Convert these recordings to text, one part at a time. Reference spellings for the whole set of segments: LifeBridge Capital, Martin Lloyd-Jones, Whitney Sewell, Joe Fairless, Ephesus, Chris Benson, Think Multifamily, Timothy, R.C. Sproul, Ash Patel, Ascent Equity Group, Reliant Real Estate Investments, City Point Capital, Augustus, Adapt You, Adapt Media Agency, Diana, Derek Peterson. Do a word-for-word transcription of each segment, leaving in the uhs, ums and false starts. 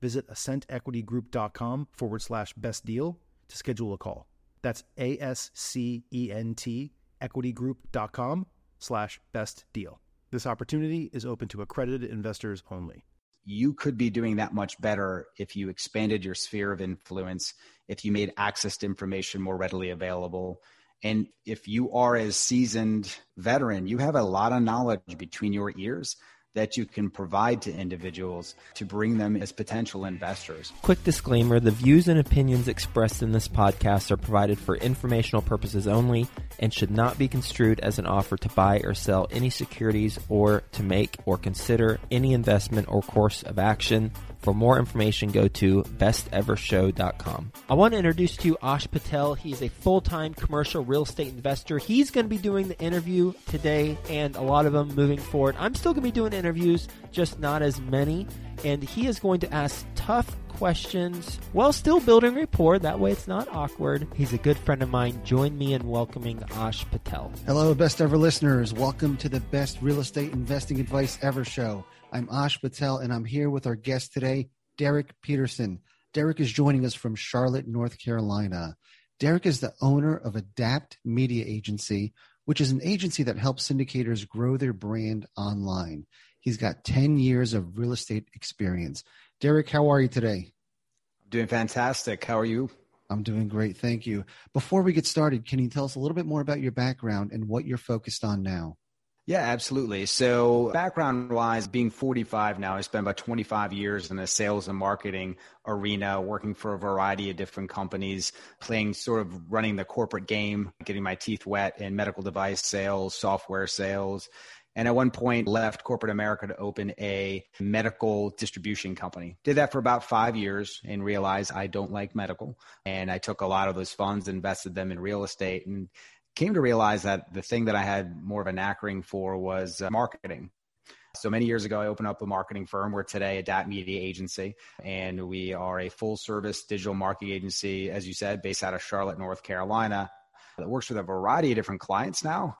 visit ascentequitygroup.com forward slash best deal to schedule a call. That's A S C E N T equitygroup.com slash best deal. This opportunity is open to accredited investors only. You could be doing that much better if you expanded your sphere of influence, if you made access to information more readily available. And if you are a seasoned veteran, you have a lot of knowledge between your ears that you can provide to individuals to bring them as potential investors. Quick disclaimer, the views and opinions expressed in this podcast are provided for informational purposes only and should not be construed as an offer to buy or sell any securities or to make or consider any investment or course of action. For more information, go to best ever show dot com. I want to introduce to you Ash Patel. He's a full-time commercial real estate investor. He's going to be doing the interview today and a lot of them moving forward. I'm still going to be doing interviews, just not as many. And he is going to ask tough questions while still building rapport. That way it's not awkward. He's a good friend of mine. Join me in welcoming Ash Patel. Hello, best ever listeners. Welcome to the best real estate investing advice ever show. I'm Ash Patel, and I'm here with our guest today, Derek Peterson. Derek is joining us from Charlotte, North Carolina. Derek is the owner of Adapt Media Agency, which is an agency that helps syndicators grow their brand online. He's got ten years of real estate experience. Derek, how are you today? I'm doing fantastic. How are you? I'm doing great. Thank you. Before we get started, can you tell us a little bit more about your background and what you're focused on now? Yeah, absolutely. So background-wise, being forty-five now, I spent about twenty-five years in the sales and marketing arena, working for a variety of different companies, playing sort of running the corporate game, getting my teeth wet in medical device sales, software sales. And at one point left corporate America to open a medical distribution company. Did that for about five years and realized I don't like medical. And I took a lot of those funds, invested them in real estate, and came to realize that the thing that I had more of a knackering for was uh, marketing. So many years ago, I opened up a marketing firm. We're today Adapt Media Agency, and we are a full-service digital marketing agency, as you said, based out of Charlotte, North Carolina, that works with a variety of different clients now,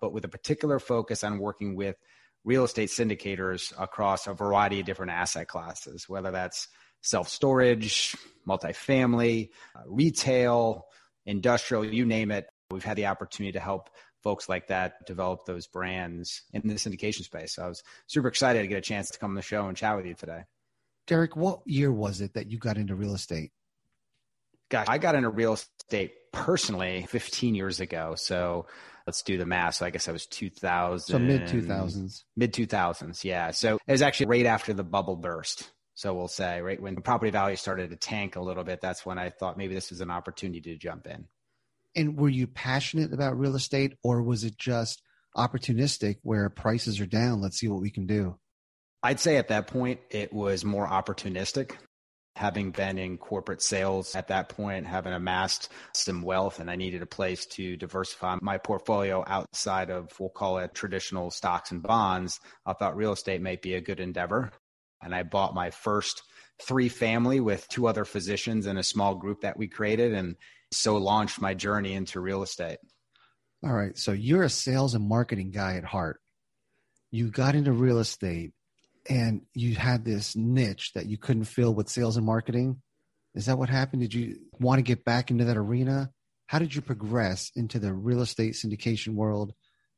but with a particular focus on working with real estate syndicators across a variety of different asset classes, whether that's self-storage, multifamily, uh, retail, industrial, you name it. We've had the opportunity to help folks like that develop those brands in the syndication space. So I was super excited to get a chance to come on the show and chat with you today. Derek, what year was it that you got into real estate? Gosh, I got into real estate personally fifteen years ago. So let's do the math. So I guess I was two thousand. So mid two thousands. mid two thousands, yeah. So it was actually right after the bubble burst. So we'll say right when property values started to tank a little bit, that's when I thought maybe this was an opportunity to jump in. And were you passionate about real estate, or was it just opportunistic where prices are down? Let's see what we can do. I'd say at that point, it was more opportunistic. Having been in corporate sales at that point, having amassed some wealth, and I needed a place to diversify my portfolio outside of, we'll call it traditional stocks and bonds, I thought real estate might be a good endeavor. And I bought my first three family with two other physicians and a small group that we created, and so launched my journey into real estate. All right. So you're a sales and marketing guy at heart. You got into real estate and you had this niche that you couldn't fill with sales and marketing. Is that what happened? Did you want to get back into that arena? How did you progress into the real estate syndication world,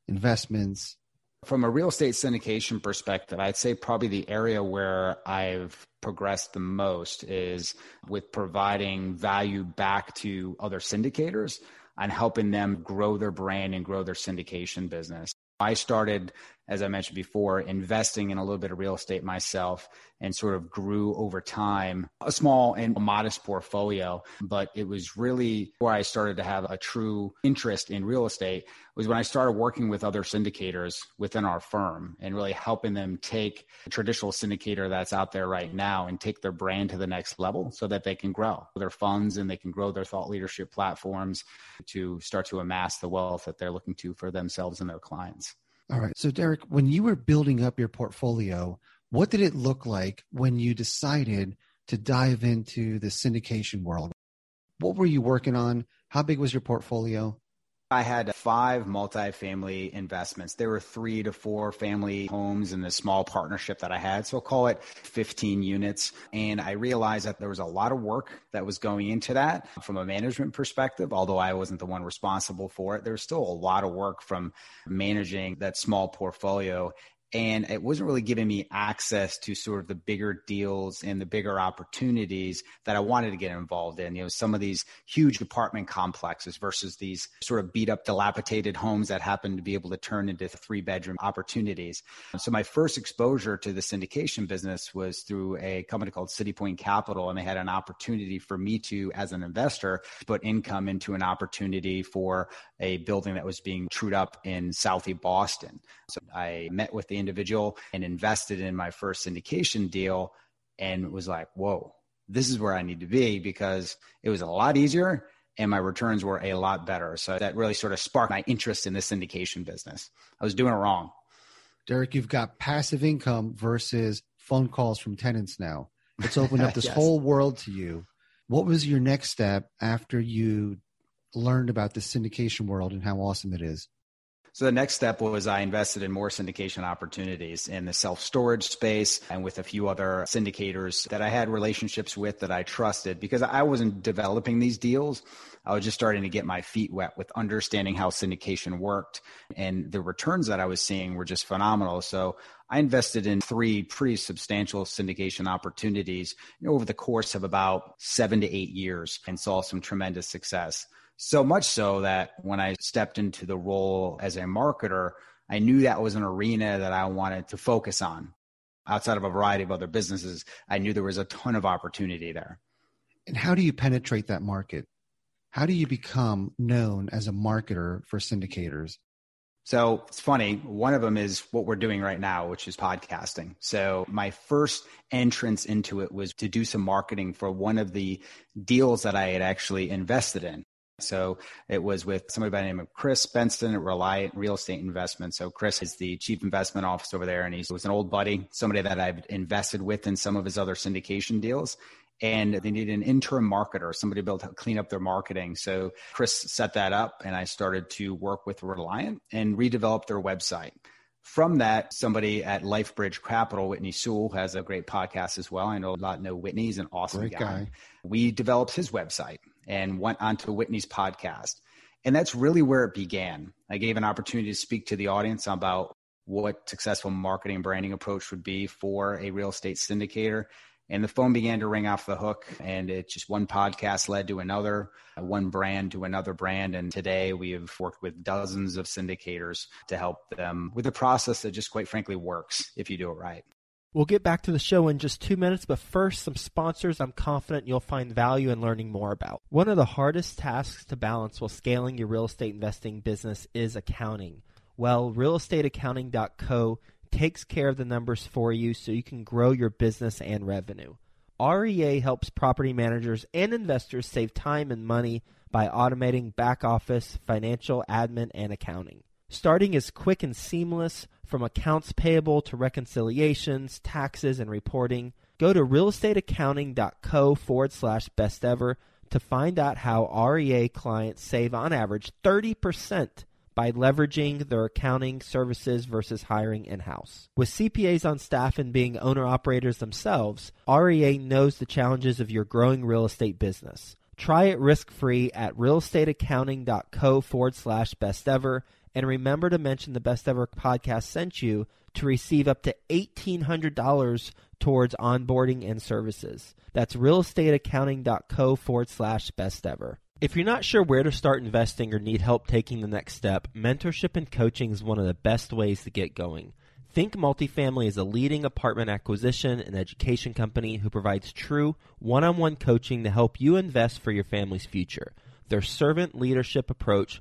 investments, From a real estate syndication perspective, I'd say probably the area where I've progressed the most is with providing value back to other syndicators and helping them grow their brand and grow their syndication business. I started, as I mentioned before, investing in a little bit of real estate myself and sort of grew over time a small and modest portfolio. But it was really where I started to have a true interest in real estate was when I started working with other syndicators within our firm and really helping them take a traditional syndicator that's out there right now and take their brand to the next level so that they can grow their funds and they can grow their thought leadership platforms to start to amass the wealth that they're looking to for themselves and their clients. All right. So Derek, when you were building up your portfolio, what did it look like when you decided to dive into the syndication world? What were you working on? How big was your portfolio? I had five multifamily investments. There were three to four family homes in the small partnership that I had. So I'll call it fifteen units. And I realized that there was a lot of work that was going into that from a management perspective, although I wasn't the one responsible for it. There was still a lot of work from managing that small portfolio. And it wasn't really giving me access to sort of the bigger deals and the bigger opportunities that I wanted to get involved in. You know, some of these huge apartment complexes versus these sort of beat up, dilapidated homes that happen to be able to turn into three bedroom opportunities. So my first exposure to the syndication business was through a company called City Point Capital. And they had an opportunity for me to, as an investor, put income into an opportunity for a building that was being trued up in Southie Boston. So I met with the individual and invested in my first syndication deal and was like, whoa, this is where I need to be, because it was a lot easier and my returns were a lot better. So that really sort of sparked my interest in the syndication business. I was doing it wrong. Derek, you've got passive income versus phone calls from tenants now. It's opened up this yes. whole world to you. What was your next step after you learned about the syndication world and how awesome it is? So the next step was I invested in more syndication opportunities in the self-storage space and with a few other syndicators that I had relationships with that I trusted, because I wasn't developing these deals. I was just starting to get my feet wet with understanding how syndication worked, and the returns that I was seeing were just phenomenal. So I invested in three pretty substantial syndication opportunities over the course of about seven to eight years and saw some tremendous success. So much so that when I stepped into the role as a marketer, I knew that was an arena that I wanted to focus on. Outside of a variety of other businesses, I knew there was a ton of opportunity there. And how do you penetrate that market? How do you become known as a marketer for syndicators? So it's funny. One of them is what we're doing right now, which is podcasting. So my first entrance into it was to do some marketing for one of the deals that I had actually invested in. So it was with somebody by the name of Chris Benson at Reliant Real Estate Investments. So Chris is the chief investment officer over there, and he was an old buddy, somebody that I've invested with in some of his other syndication deals. And they needed an interim marketer, somebody to be able to clean up their marketing. So Chris set that up, and I started to work with Reliant and redevelop their website. From that, somebody at LifeBridge Capital, Whitney Sewell, has a great podcast as well. I know a lot know Whitney. He's an awesome great guy. guy. We developed his website and went onto Whitney's podcast. And that's really where it began. I gave an opportunity to speak to the audience about what successful marketing and branding approach would be for a real estate syndicator. And the phone began to ring off the hook, and it just one podcast led to another, one brand to another brand. And today we have worked with dozens of syndicators to help them with a process that just quite frankly works if you do it right. We'll get back to the show in just two minutes, but first, some sponsors I'm confident you'll find value in learning more about. One of the hardest tasks to balance while scaling your real estate investing business is accounting. Well, real estate accounting dot co takes care of the numbers for you so you can grow your business and revenue. R E A helps property managers and investors save time and money by automating back office, financial, admin, and accounting. Starting is quick and seamless, from accounts payable to reconciliations, taxes, and reporting. Go to realestateaccounting.co forward slash best ever to find out how R E A clients save on average thirty percent by leveraging their accounting services versus hiring in-house. With C P As on staff and being owner-operators themselves, R E A knows the challenges of your growing real estate business. Try it risk-free at realestateaccounting.co forward slash best ever and remember to mention the Best Ever Podcast sent you to receive up to eighteen hundred dollars towards onboarding and services. That's realestateaccounting.co forward slash best ever. If you're not sure where to start investing or need help taking the next step, mentorship and coaching is one of the best ways to get going. Think Multifamily is a leading apartment acquisition and education company who provides true one-on-one coaching to help you invest for your family's future. Their servant leadership approach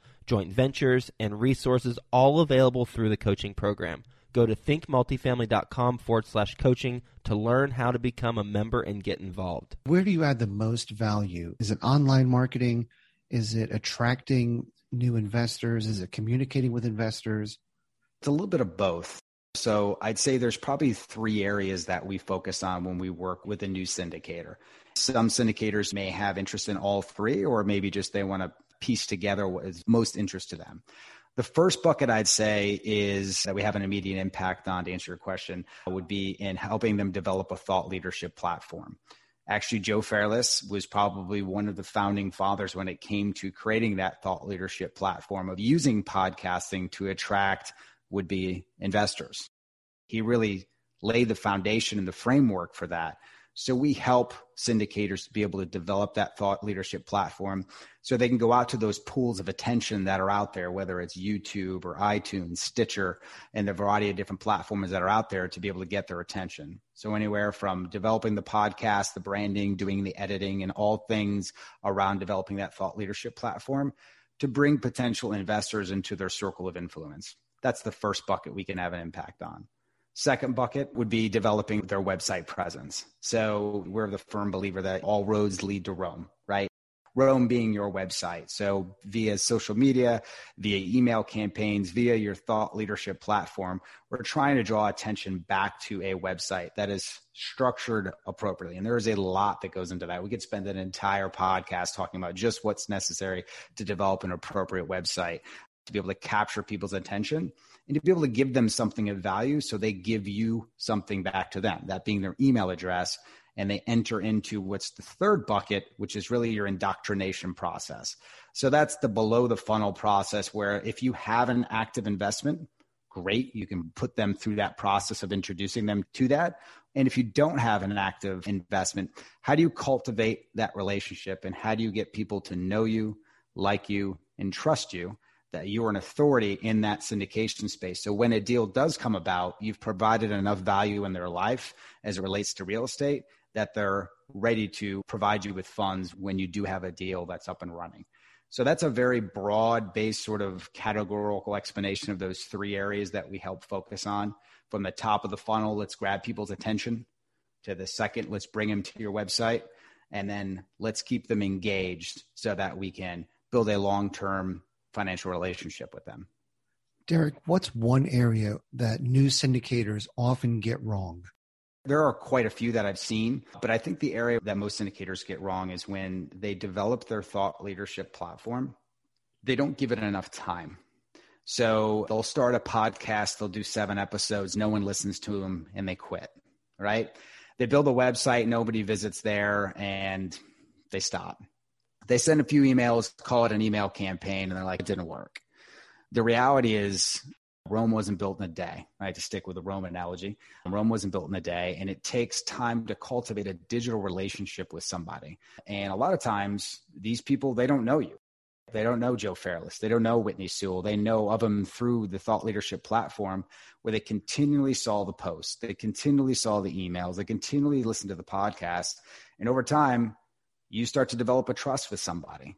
joint ventures, and resources all available through the coaching program. Go to think multifamily dot com forward slash coaching to learn how to become a member and get involved. Where do you add the most value? Is it online marketing? Is it attracting new investors? Is it communicating with investors? It's a little bit of both. So I'd say there's probably three areas that we focus on when we work with a new syndicator. Some syndicators may have interest in all three, or maybe just they want to piece together what is most interest to them. The first bucket I'd say is that we have an immediate impact on, to answer your question, would be in helping them develop a thought leadership platform. Actually, Joe Fairless was probably one of the founding fathers when it came to creating that thought leadership platform of using podcasting to attract would-be investors. He really laid the foundation and the framework for that. So we help syndicators to be able to develop that thought leadership platform so they can go out to those pools of attention that are out there, whether it's YouTube or iTunes, Stitcher, and the variety of different platforms that are out there to be able to get their attention. So anywhere from developing the podcast, the branding, doing the editing, and all things around developing that thought leadership platform to bring potential investors into their circle of influence. That's the first bucket we can have an impact on. Second bucket would be developing their website presence. So we're the firm believer that all roads lead to Rome, right? Rome being your website. So via social media, via email campaigns, via your thought leadership platform, we're trying to draw attention back to a website that is structured appropriately. And there is a lot that goes into that. We could spend an entire podcast talking about just what's necessary to develop an appropriate website, to be able to capture people's attention and to be able to give them something of value so they give you something back to them, that being their email address, and they enter into what's the third bucket, which is really your indoctrination process. So that's the below the funnel process where if you have an active investment, great, you can put them through that process of introducing them to that. And if you don't have an active investment, how do you cultivate that relationship and how do you get people to know you, like you, and trust you, that you're an authority in that syndication space? So when a deal does come about, you've provided enough value in their life as it relates to real estate that they're ready to provide you with funds when you do have a deal that's up and running. So that's a very broad-based sort of categorical explanation of those three areas that we help focus on. From the top of the funnel, let's grab people's attention. To the second, let's bring them to your website. And then let's keep them engaged so that we can build a long-term financial relationship with them. Derek, what's one area that new syndicators often get wrong? There are quite a few that I've seen, but I think the area that most syndicators get wrong is when they develop their thought leadership platform, they don't give it enough time. So they'll start a podcast, they'll do seven episodes, no one listens to them, and they quit, right? They build a website, nobody visits there, and they stop. They send a few emails, call it an email campaign, and they're like, it didn't work. The reality is Rome wasn't built in a day. I had to stick with the Rome analogy. Rome wasn't built in a day, and it takes time to cultivate a digital relationship with somebody. And a lot of times, these people, they don't know you. They don't know Joe Fairless. They don't know Whitney Sewell. They know of them through the thought leadership platform where they continually saw the posts. They continually saw the emails. They continually listened to the podcast. And over time, you start to develop a trust with somebody.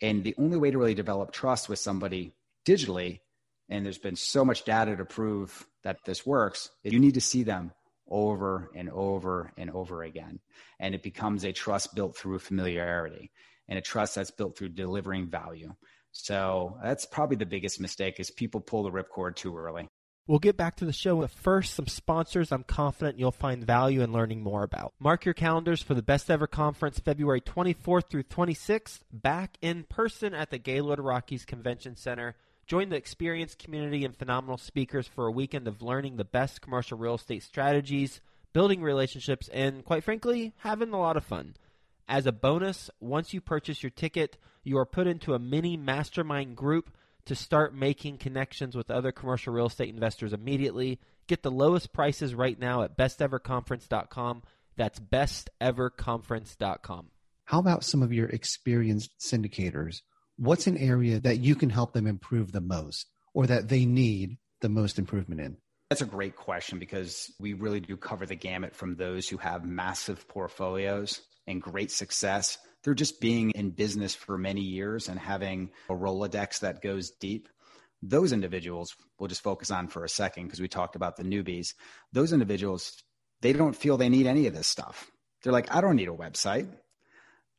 And the only way to really develop trust with somebody digitally, and there's been so much data to prove that this works, is you need to see them over and over and over again. And it becomes a trust built through familiarity and a trust that's built through delivering value. So that's probably the biggest mistake is people pull the ripcord too early. We'll get back to the show, but first, some sponsors I'm confident you'll find value in learning more about. Mark your calendars for the Best Ever Conference, February twenty-fourth through twenty-sixth, back in person at the Gaylord Rockies Convention Center. Join the experienced community and phenomenal speakers for a weekend of learning the best commercial real estate strategies, building relationships, and quite frankly, having a lot of fun. As a bonus, once you purchase your ticket, you are put into a mini mastermind group to start making connections with other commercial real estate investors immediately. Get the lowest prices right now at best ever conference dot com. That's best ever conference dot com. How about some of your experienced syndicators? What's an area that you can help them improve the most, or that they need the most improvement in? That's a great question, because we really do cover the gamut from those who have massive portfolios and great success through just being in business for many years and having a Rolodex that goes deep. Those individuals, we'll just focus on for a second because we talked about the newbies. Those individuals, they don't feel they need any of this stuff. They're like, I don't need a website.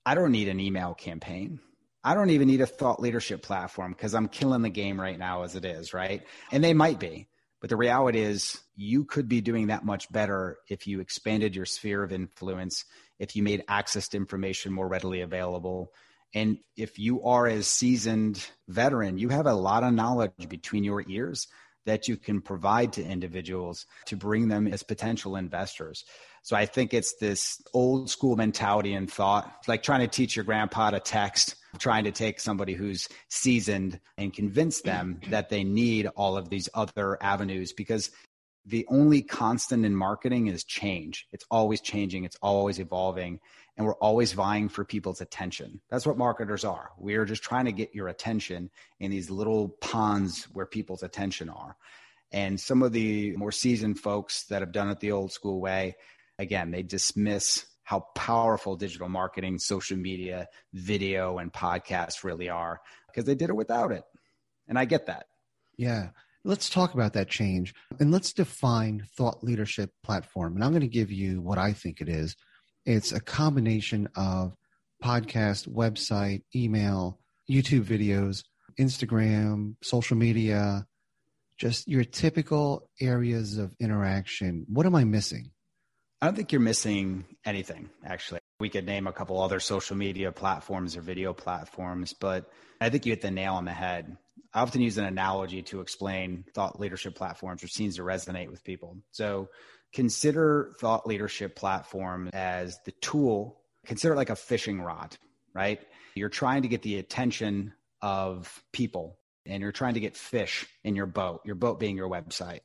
I don't need an email campaign. I don't even need a thought leadership platform because I'm killing the game right now as it is, right? And they might be. But the reality is you could be doing that much better if you expanded your sphere of influence, if you made access to information more readily available. And if you are a seasoned veteran, you have a lot of knowledge between your ears that you can provide to individuals to bring them as potential investors. So I think it's this old school mentality and thought, like trying to teach your grandpa to text, trying to take somebody who's seasoned and convince them that they need all of these other avenues, because the only constant in marketing is change. It's always changing. It's always evolving. And we're always vying for people's attention. That's what marketers are. We're just trying to get your attention in these little ponds where people's attention are. And some of the more seasoned folks that have done it the old school way, again, they dismiss how powerful digital marketing, social media, video, and podcasts really are because they did it without it. And I get that. Yeah. Let's talk about that change, and let's define thought leadership platform. And I'm going to give you what I think it is. It's a combination of podcast, website, email, YouTube videos, Instagram, social media, just your typical areas of interaction. What am I missing? I don't think you're missing anything, actually. We could name a couple other social media platforms or video platforms, but I think you hit the nail on the head. I often use an analogy to explain thought leadership platforms, which seems to resonate with people. So consider thought leadership platform as the tool. Consider it like a fishing rod, right? You're trying to get the attention of people, and you're trying to get fish in your boat, your boat being your website.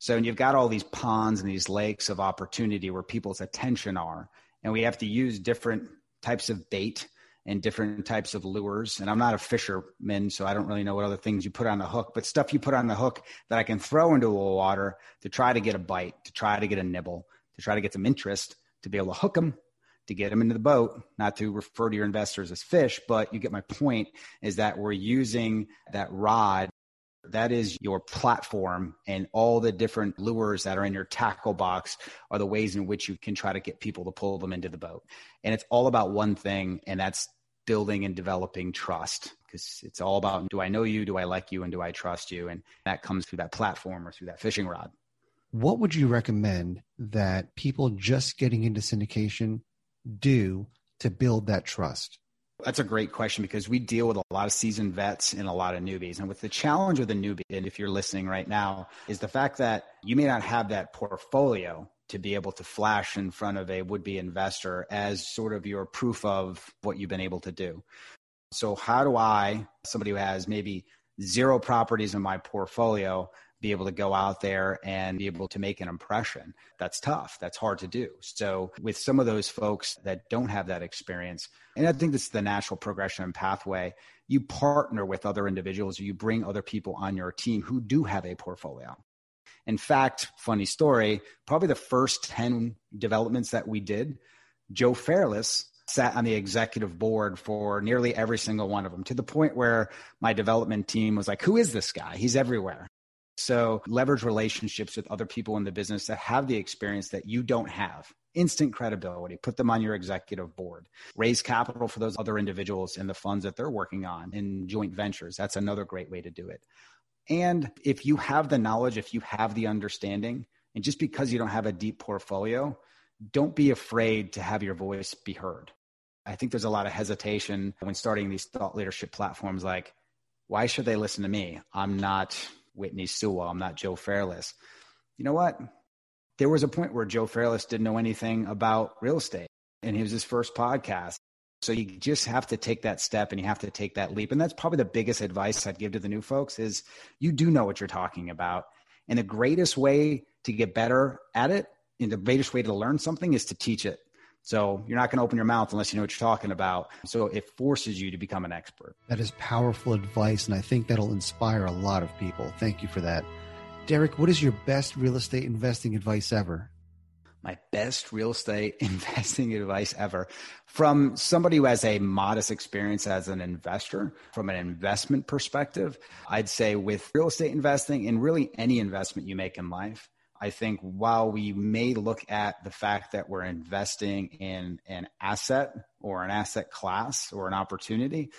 So and you've got all these ponds and these lakes of opportunity where people's attention are, and we have to use different types of bait and different types of lures. And I'm not a fisherman, so I don't really know what other things you put on the hook, but stuff you put on the hook that I can throw into the water to try to get a bite, to try to get a nibble, to try to get some interest, to be able to hook them, to get them into the boat, not to refer to your investors as fish, but you get my point, is that we're using that rod. That is your platform, and all the different lures that are in your tackle box are the ways in which you can try to get people to pull them into the boat. And it's all about one thing, and that's building and developing trust, because it's all about, do I know you? Do I like you? And do I trust you? And that comes through that platform or through that fishing rod. What would you recommend that people just getting into syndication do to build that trust? That's a great question, because we deal with a lot of seasoned vets and a lot of newbies. And with the challenge with the newbie, and if you're listening right now, is the fact that you may not have that portfolio to be able to flash in front of a would-be investor as sort of your proof of what you've been able to do. So how do I, somebody who has maybe zero properties in my portfolio, be able to go out there and be able to make an impression? That's tough. That's hard to do. So with some of those folks that don't have that experience, and I think this is the natural progression and pathway, you partner with other individuals, you bring other people on your team who do have a portfolio. In fact, funny story, probably the first ten developments that we did, Joe Fairless sat on the executive board for nearly every single one of them, to the point where my development team was like, who is this guy? He's everywhere. So leverage relationships with other people in the business that have the experience that you don't have. Instant credibility. Put them on your executive board. Raise capital for those other individuals and the funds that they're working on in joint ventures. That's another great way to do it. And if you have the knowledge, if you have the understanding, and just because you don't have a deep portfolio, don't be afraid to have your voice be heard. I think there's a lot of hesitation when starting these thought leadership platforms, like, why should they listen to me? I'm not Whitney Sewell. I'm not Joe Fairless. You know what? There was a point where Joe Fairless didn't know anything about real estate, and he was his first podcast. So you just have to take that step and you have to take that leap. And that's probably the biggest advice I'd give to the new folks is you do know what you're talking about. And the greatest way to get better at it and the greatest way to learn something is to teach it. So you're not going to open your mouth unless you know what you're talking about. So it forces you to become an expert. That is powerful advice. And I think that'll inspire a lot of people. Thank you for that. Derek, what is your best real estate investing advice ever? My best real estate investing advice ever. From somebody who has a modest experience as an investor, from an investment perspective, I'd say with real estate investing and really any investment you make in life, I think while we may look at the fact that we're investing in an asset or an asset class or an opportunity,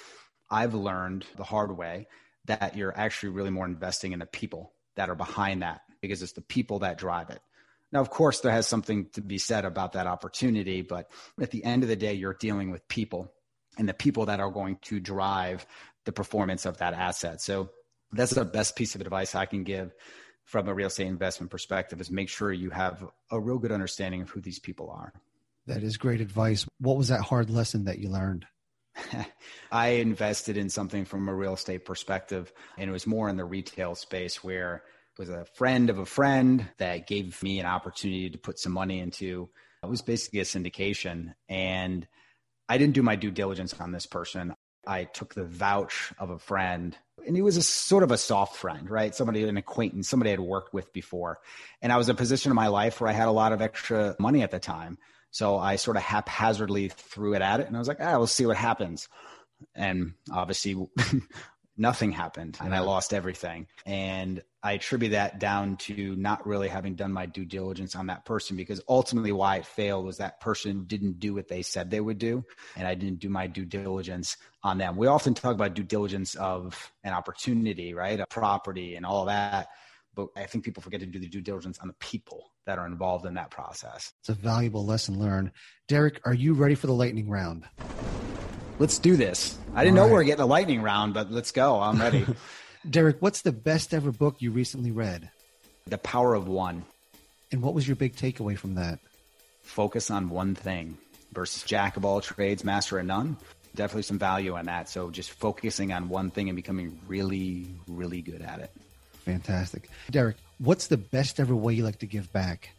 I've learned the hard way that you're actually really more investing in the people that are behind that, because it's the people that drive it. Now, of course, there has something to be said about that opportunity, but at the end of the day, you're dealing with people and the people that are going to drive the performance of that asset. So that's the best piece of advice I can give from a real estate investment perspective is make sure you have a real good understanding of who these people are. That is great advice. What was that hard lesson that you learned? I invested in something from a real estate perspective, and it was more in the retail space where it was a friend of a friend that gave me an opportunity to put some money into. It was basically a syndication, and I didn't do my due diligence on this person. I took the vouch of a friend, and he was a sort of a soft friend, right? Somebody, an acquaintance, somebody I'd worked with before. And I was in a position in my life where I had a lot of extra money at the time. So I sort of haphazardly threw it at it, and I was like, ah, we'll see what happens. And obviously nothing happened, and I lost everything. And I attribute that down to not really having done my due diligence on that person, because ultimately why it failed was that person didn't do what they said they would do. And I didn't do my due diligence on them. We often talk about due diligence of an opportunity, right? A property and all that. But I think people forget to do the due diligence on the people that are involved in that process. It's a valuable lesson learned. Derek, are you ready for the lightning round? Let's do this. I didn't all know right. we were getting a lightning round, but let's go. I'm ready. Derek, what's the best ever book you recently read? The Power of One. And what was your big takeaway from that? Focus on one thing versus jack of all trades, master of none. Definitely some value in that. So just focusing on one thing and becoming really, really good at it. Fantastic. Derek, what's the best ever way you like to give back?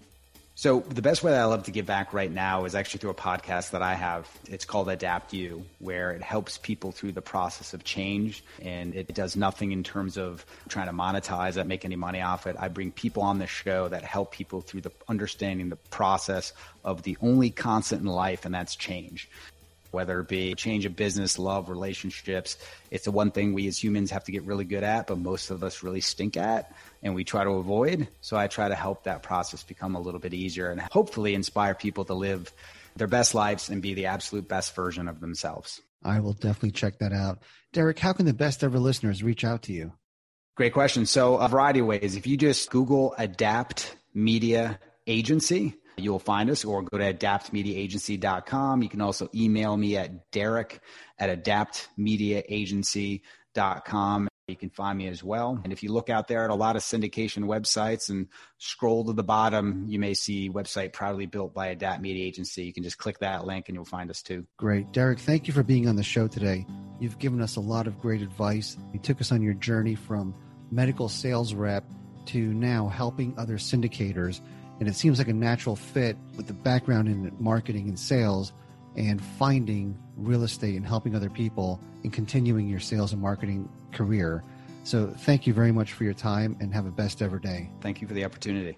So the best way that I love to give back right now is actually through a podcast that I have. It's called Adapt You, where it helps people through the process of change. And it does nothing in terms of trying to monetize it, make any money off it. I bring people on the show that help people through the understanding the process of the only constant in life, and that's change. Whether it be change of business, love, relationships, it's the one thing we as humans have to get really good at, but most of us really stink at and we try to avoid. So I try to help that process become a little bit easier and hopefully inspire people to live their best lives and be the absolute best version of themselves. I will definitely check that out. Derek, how can the best ever listeners reach out to you? Great question. So a variety of ways. If you just Google Adapt Media Agency, you'll find us, or go to adapt media agency dot com. You can also email me at derek at adapt media agency dot com. You can find me as well. And if you look out there at a lot of syndication websites and scroll to the bottom, you may see website proudly built by Adapt Media Agency. You can just click that link and you'll find us too. Great. Derek, thank you for being on the show today. You've given us a lot of great advice. You took us on your journey from medical sales rep to now helping other syndicators. And it seems like a natural fit with the background in marketing and sales and finding real estate and helping other people and continuing your sales and marketing career. So thank you very much for your time and have a best ever day. Thank you for the opportunity.